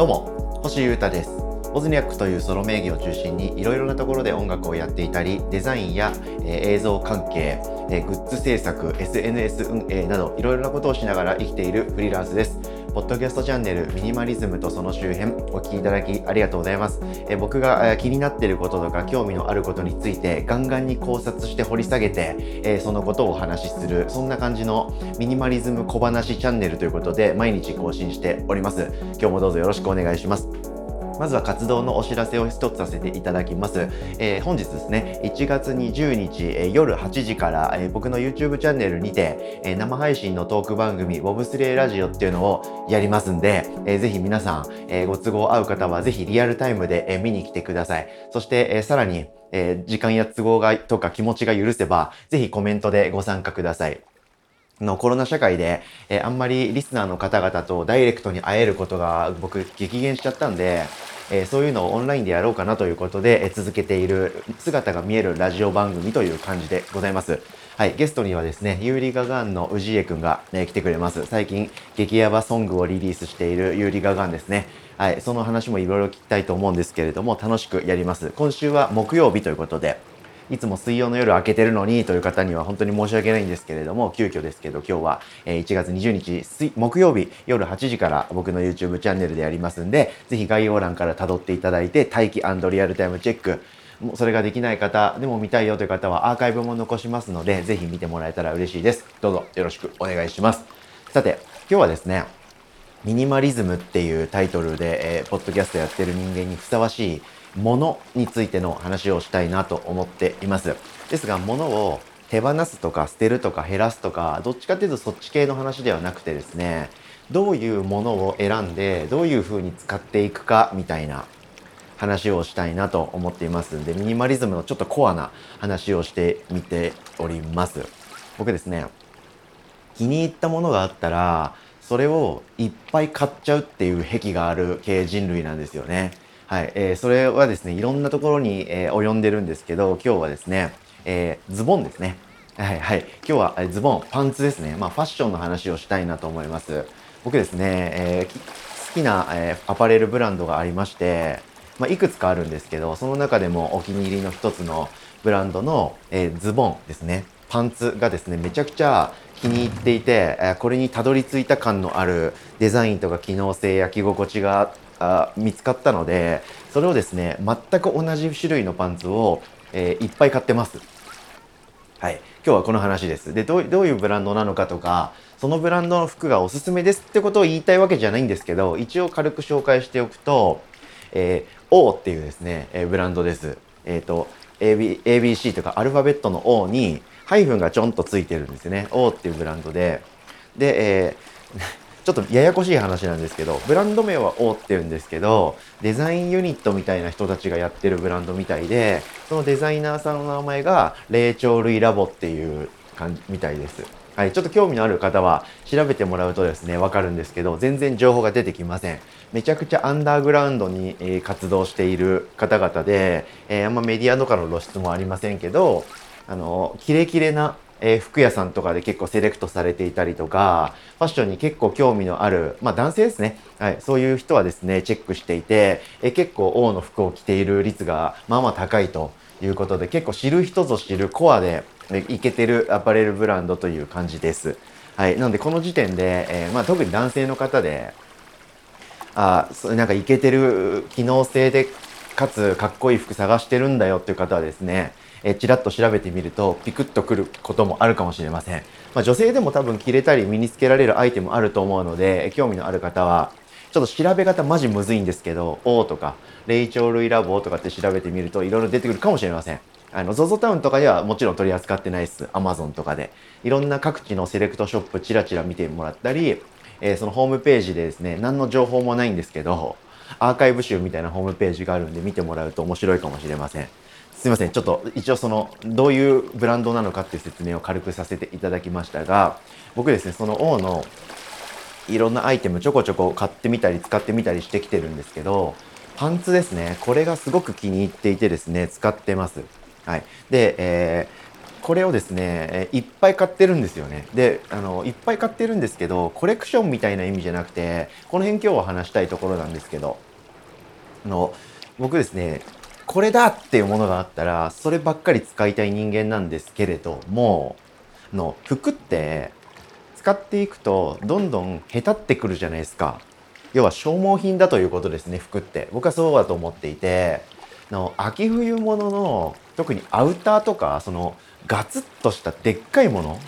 どうも、星優太です。Wozniakというソロ名義を中心にいろいろなところで音楽をやっていたり、デザインや映像関係、グッズ制作、SNS 運営などいろいろなことをしながら生きているフリーランスです。ポッドキャストチャンネルミニマリズムとその周辺お聞きいただきありがとうございます。僕が気になっていることとか興味のあることについてガンガンに考察して掘り下げてそのことをお話しする、そんな感じのミニマリズム小話チャンネルということで毎日更新しております。今日もどうぞよろしくお願いします。まずは活動のお知らせを一つさせていただきます。本日ですね、1月20日、夜8時から、僕の YouTube チャンネルにて、生配信のトーク番組ボブスレーラジオっていうのをやりますんで、ぜひ皆さん、ご都合合う方はぜひリアルタイムで、見に来てください。そして、さらに、時間や都合がとか気持ちが許せば、ぜひコメントでご参加ください。コロナ社会で、あんまりリスナーの方々とダイレクトに会えることが僕激減しちゃったんで、そういうのをオンラインでやろうかなということで、続けている姿が見えるラジオ番組という感じでございます。はい、ゲストにはですね、ユーリガガンの氏家くんが、来てくれます。最近激ヤバソングをリリースしているユーリガガンですね。はい、その話もいろいろ聞きたいと思うんですけれども、楽しくやります。今週は木曜日ということで、いつも水曜の夜明けてるのにという方には本当に申し訳ないんですけれども、急遽ですけど今日は1月20日木曜日夜8時から僕の YouTube チャンネルでやりますんで、ぜひ概要欄から辿っていただいて待機&リアルタイムチェック、それができない方でも見たいよという方はアーカイブも残しますので、ぜひ見てもらえたら嬉しいです。どうぞよろしくお願いします。さて、今日はですね、ミニマリズムっていうタイトルで、ポッドキャストやってる人間にふさわしいものについての話をしたいなと思っています。ですが、ものを手放すとか捨てるとか減らすとか、どっちかというとそっち系の話ではなくてですね、どういうものを選んでどういう風に使っていくかみたいな話をしたいなと思っていますんで、ミニマリズムのちょっとコアな話をしてみております。僕ですね、気に入ったものがあったらそれをいっぱい買っちゃうっていう癖がある系人類なんですよね。はい、それはですね、いろんなところに、及んでるんですけど、今日はですね、ズボンですね。はいはい。今日はズボン、パンツですね。まあ、ファッションの話をしたいなと思います。僕ですね、好きな、アパレルブランドがありまして、まあ、いくつかあるんですけど、その中でもお気に入りの一つのブランドの、ズボンですね。パンツがですね、めちゃくちゃ気に入っていて、これにたどり着いた感のあるデザインとか機能性や着心地が見つかったので、それをですね、全く同じ種類のパンツを、いっぱい買ってます。はい、今日はこの話です。で、どういうブランドなのかとか、そのブランドの服がおすすめですってことを言いたいわけじゃないんですけど、一応軽く紹介しておくと、O っていうですね、ブランドです。ABC とかアルファベットの O にハイフンがちょんとついてるんですね。 O っていうブランドで、ちょっとややこしい話なんですけど、ブランド名は O って言うんですけど、デザインユニットみたいな人たちがやってるブランドみたいで、そのデザイナーさんの名前が霊長類ラボっていう感じみたいです。はい、ちょっと興味のある方は調べてもらうとですね、わかるんですけど、全然情報が出てきません。めちゃくちゃアンダーグラウンドに、活動している方々で、あんまメディアとかの露出もありませんけど、キレキレな服屋さんとかで結構セレクトされていたりとか、ファッションに結構興味のある、まあ男性ですね。はい、そういう人はですね、チェックしていて、結構王の服を着ている率がまあまあ高いということで、結構知る人ぞ知るコアでイケてるアパレルブランドという感じです。はい、なのでこの時点で、まあ特に男性の方で、なんかイケてる機能性で、かつかっこいい服探してるんだよっていう方はですね、ちらっと調べてみるとピクッとくることもあるかもしれません。まあ、女性でも多分着れたり身につけられるアイテムあると思うので、興味のある方はちょっと調べ方マジむずいんですけど、 O とか霊長類ラボとかって調べてみるといろいろ出てくるかもしれません。ZOZO タウンとかではもちろん取り扱ってないです。 Amazon とかでいろんな各地のセレクトショップチラチラ見てもらったり、そのホームページでですね、何の情報もないんですけどアーカイブ集みたいなホームページがあるんで見てもらうと面白いかもしれません。すいません、ちょっと一応そのどういうブランドなのかっていう説明を軽くさせていただきましたが、僕ですね、その O のいろんなアイテムちょこちょこ買ってみたり使ってみたりしてきてるんですけど、パンツですね、これがすごく気に入っていてですね、使ってます。はい、で、これをですねいっぱい買ってるんですよね。でいっぱい買ってるんですけど、コレクションみたいな意味じゃなくて、この辺今日は話したいところなんですけど、僕ですねこれだっていうものがあったらそればっかり使いたい人間なんですけれども、服って使っていくとどんどんへたってくるじゃないですか。要は消耗品だということですね、服って。僕はそうだと思っていて、秋冬物の特にアウターとか、そのガツッとしたでっかいもの、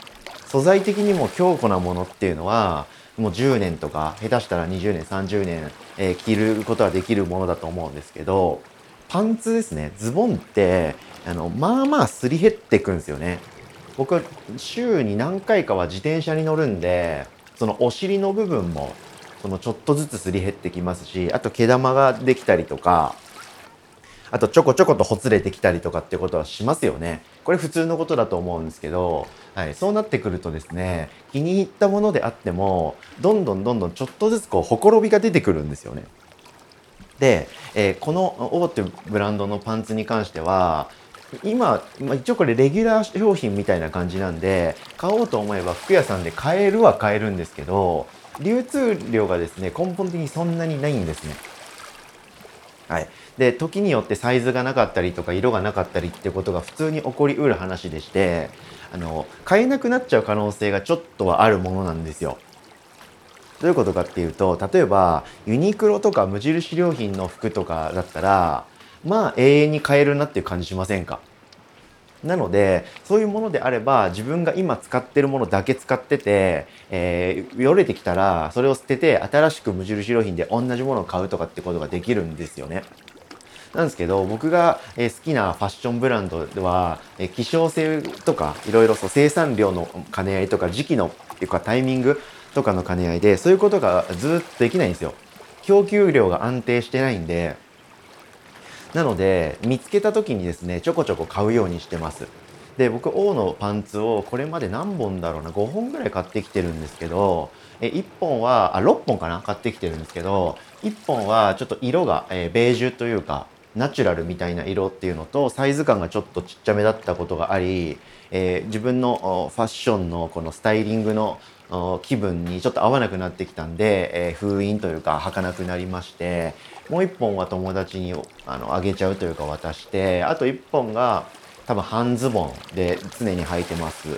素材的にも強固なものっていうのはもう10年とか下手したら20年30年、着ることはできるものだと思うんですけど、パンツですね、ズボンってまあまあすり減ってくんですよね。僕は週に何回かは自転車に乗るんで、そのお尻の部分もちょっとずつすり減ってきますし、あと毛玉ができたりとか、あとちょこちょことほつれてきたりとかってことはしますよね。これ普通のことだと思うんですけど、そうなってくるとですね、気に入ったものであってもどんどんちょっとずつほころびが出てくるんですよね。で、この大手ブランドのパンツに関しては今一応これレギュラー商品みたいな感じなんで、買おうと思えば服屋さんで買えるんですけど、流通量がですね根本的にそんなにないんですね。で時によってサイズがなかったりとか色がなかったりってことが普通に起こりうる話でして、買えなくなっちゃう可能性がちょっとはあるものなんですよ。どういうことかっていうと、例えばユニクロとか無印良品の服とかだったらまあ永遠に買えるなっていう感じしませんか？なのでそういうものであれば自分が今使ってるものだけ使ってて、よれてきたらそれを捨てて新しく無印良品で同じものを買うとかってことができるんですよね。なんですけど、僕が好きなファッションブランドでは希少性とかいろいろ生産量の兼ね合いとか時期のっていうかタイミングとかの兼ね合いで、そういうことがずっとできないんですよ。供給量が安定してないんで。なので見つけた時にですねちょこちょこ買うようにしてます。で僕王のパンツをこれまで何本だろうな、5本ぐらい買ってきてるんですけど、1本は6本かな、買ってきてるんですけど、1本はちょっと色がベージュというかナチュラルみたいな色っていうのと、サイズ感がちょっとちっちゃめだったことがあり、自分のファッションのこのスタイリングの気分にちょっと合わなくなってきたんで、封印というか履かなくなりまして、もう1本は友達にあげちゃうというか渡して、あと1本が多分半ズボンで常に履いてます、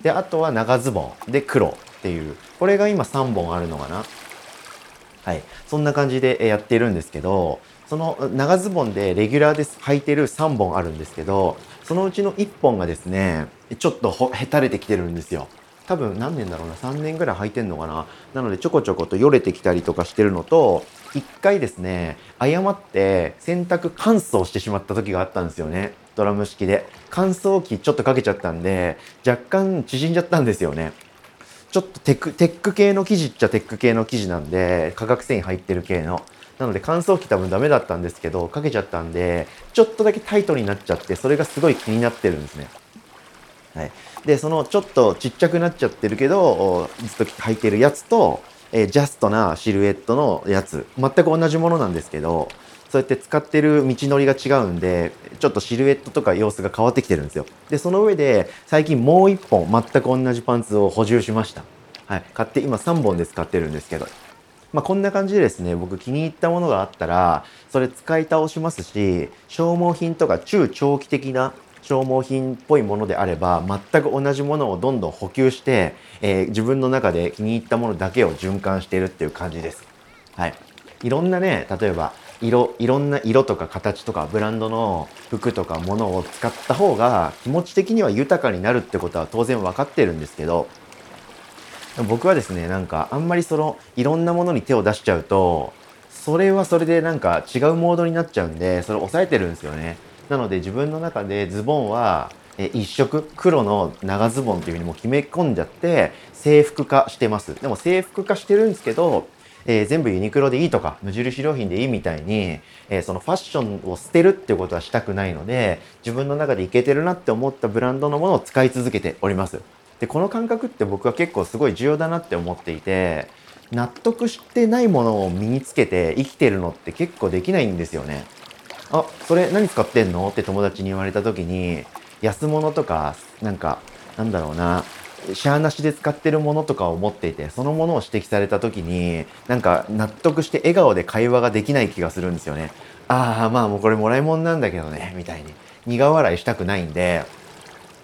であとは長ズボンで黒っていう、これが今3本あるのかな、そんな感じでやってるんですけど、その長ズボンでレギュラーで履いてる3本あるんですけど、そのうちの1本がですねちょっとへたれてきてるんですよ。多分何年だろうな、3年ぐらい履いてんのかな。なのでちょこちょことよれてきたりとかしてるのと、一回ですね誤って洗濯乾燥してしまった時があったんですよね。ドラム式で乾燥機ちょっとかけちゃったんで若干縮んじゃったんですよね。ちょっとテック系の生地っちゃテック系の生地なんで、化学繊維入ってる系のなので乾燥機多分ダメだったんですけどかけちゃったんで、ちょっとだけタイトになっちゃって、それがすごい気になってるんですね。でそのちょっとちっちゃくなっちゃってるけどずっと履いてるやつと、ジャストなシルエットのやつ、全く同じものなんですけど、そうやって使ってる道のりが違うんでちょっとシルエットとか様子が変わってきてるんですよ。でその上で最近もう1本全く同じパンツを補充しました、買って今3本で使ってるんですけど、こんな感じでですね、僕気に入ったものがあったらそれ使い倒しますし、消耗品とか中長期的な消耗品っぽいものであれば全く同じものをどんどん補給して、自分の中で気に入ったものだけを循環しているっていう感じです。いろんなね、例えばいろんな色とか形とかブランドの服とかものを使った方が気持ち的には豊かになるってことは当然分かってるんですけど、僕はですねあんまりいろんなものに手を出しちゃうとそれはそれで違うモードになっちゃうんで、それを抑えてるんですよね。なので自分の中でズボンは一色黒の長ズボンっていうふうにもう決め込んじゃって制服化してます。でも制服化してるんですけど、全部ユニクロでいいとか無印良品でいいみたいに、そのファッションを捨てるっていうことはしたくないので、自分の中でイケてるなって思ったブランドのものを使い続けております。でこの感覚って僕は結構すごい重要だなって思っていて、納得してないものを身につけて生きてるのって結構できないんですよね。あ、それ何使ってんのって友達に言われた時に、安物とか、なんか、なんだろうな、シャアなしで使ってるものとかを持っていて、そのものを指摘された時に、なんか納得して笑顔で会話ができない気がするんですよね。ああ、まあもうこれもらい物なんだけどね、みたいに。苦笑いしたくないんで、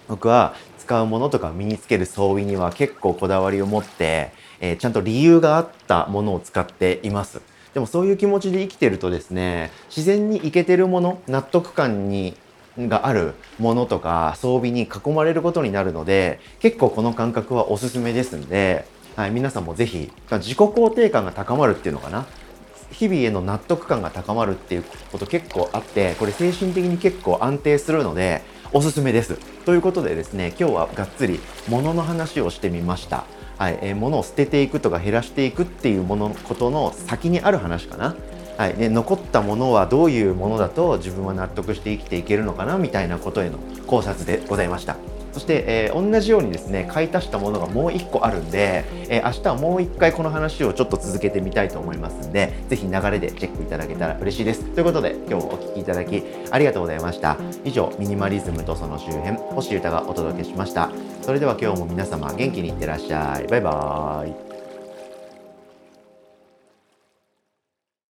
僕は使うものとか身につける装備には結構こだわりを持って、ちゃんと理由があったものを使っています。でもそういう気持ちで生きてるとですね、自然にイケてるもの、納得感があるものとか装備に囲まれることになるので、結構この感覚はおすすめですんで、はい、皆さんもぜひ自己肯定感が高まるっていうのかな、日々への納得感が高まるっていうこと結構あって、これ精神的に結構安定するのでおすすめです。ということでですね、今日はがっつり物の話をしてみました。はい、物を捨てていくとか減らしていくっていうことの先にある話かな。はい、で残ったものはどういうものだと自分は納得して生きていけるのかなみたいなことへの考察でございました。そして、同じようにですね、買い足したものがもう1個あるんで、明日はもう1回この話をちょっと続けてみたいと思いますんで、ぜひ流れでチェックいただけたら嬉しいです。ということで、今日もお聴きいただきありがとうございました。以上、ミニマリズムとその周辺、星優太がお届けしました。それでは今日も皆様元気にいってらっしゃい。バイバーイ。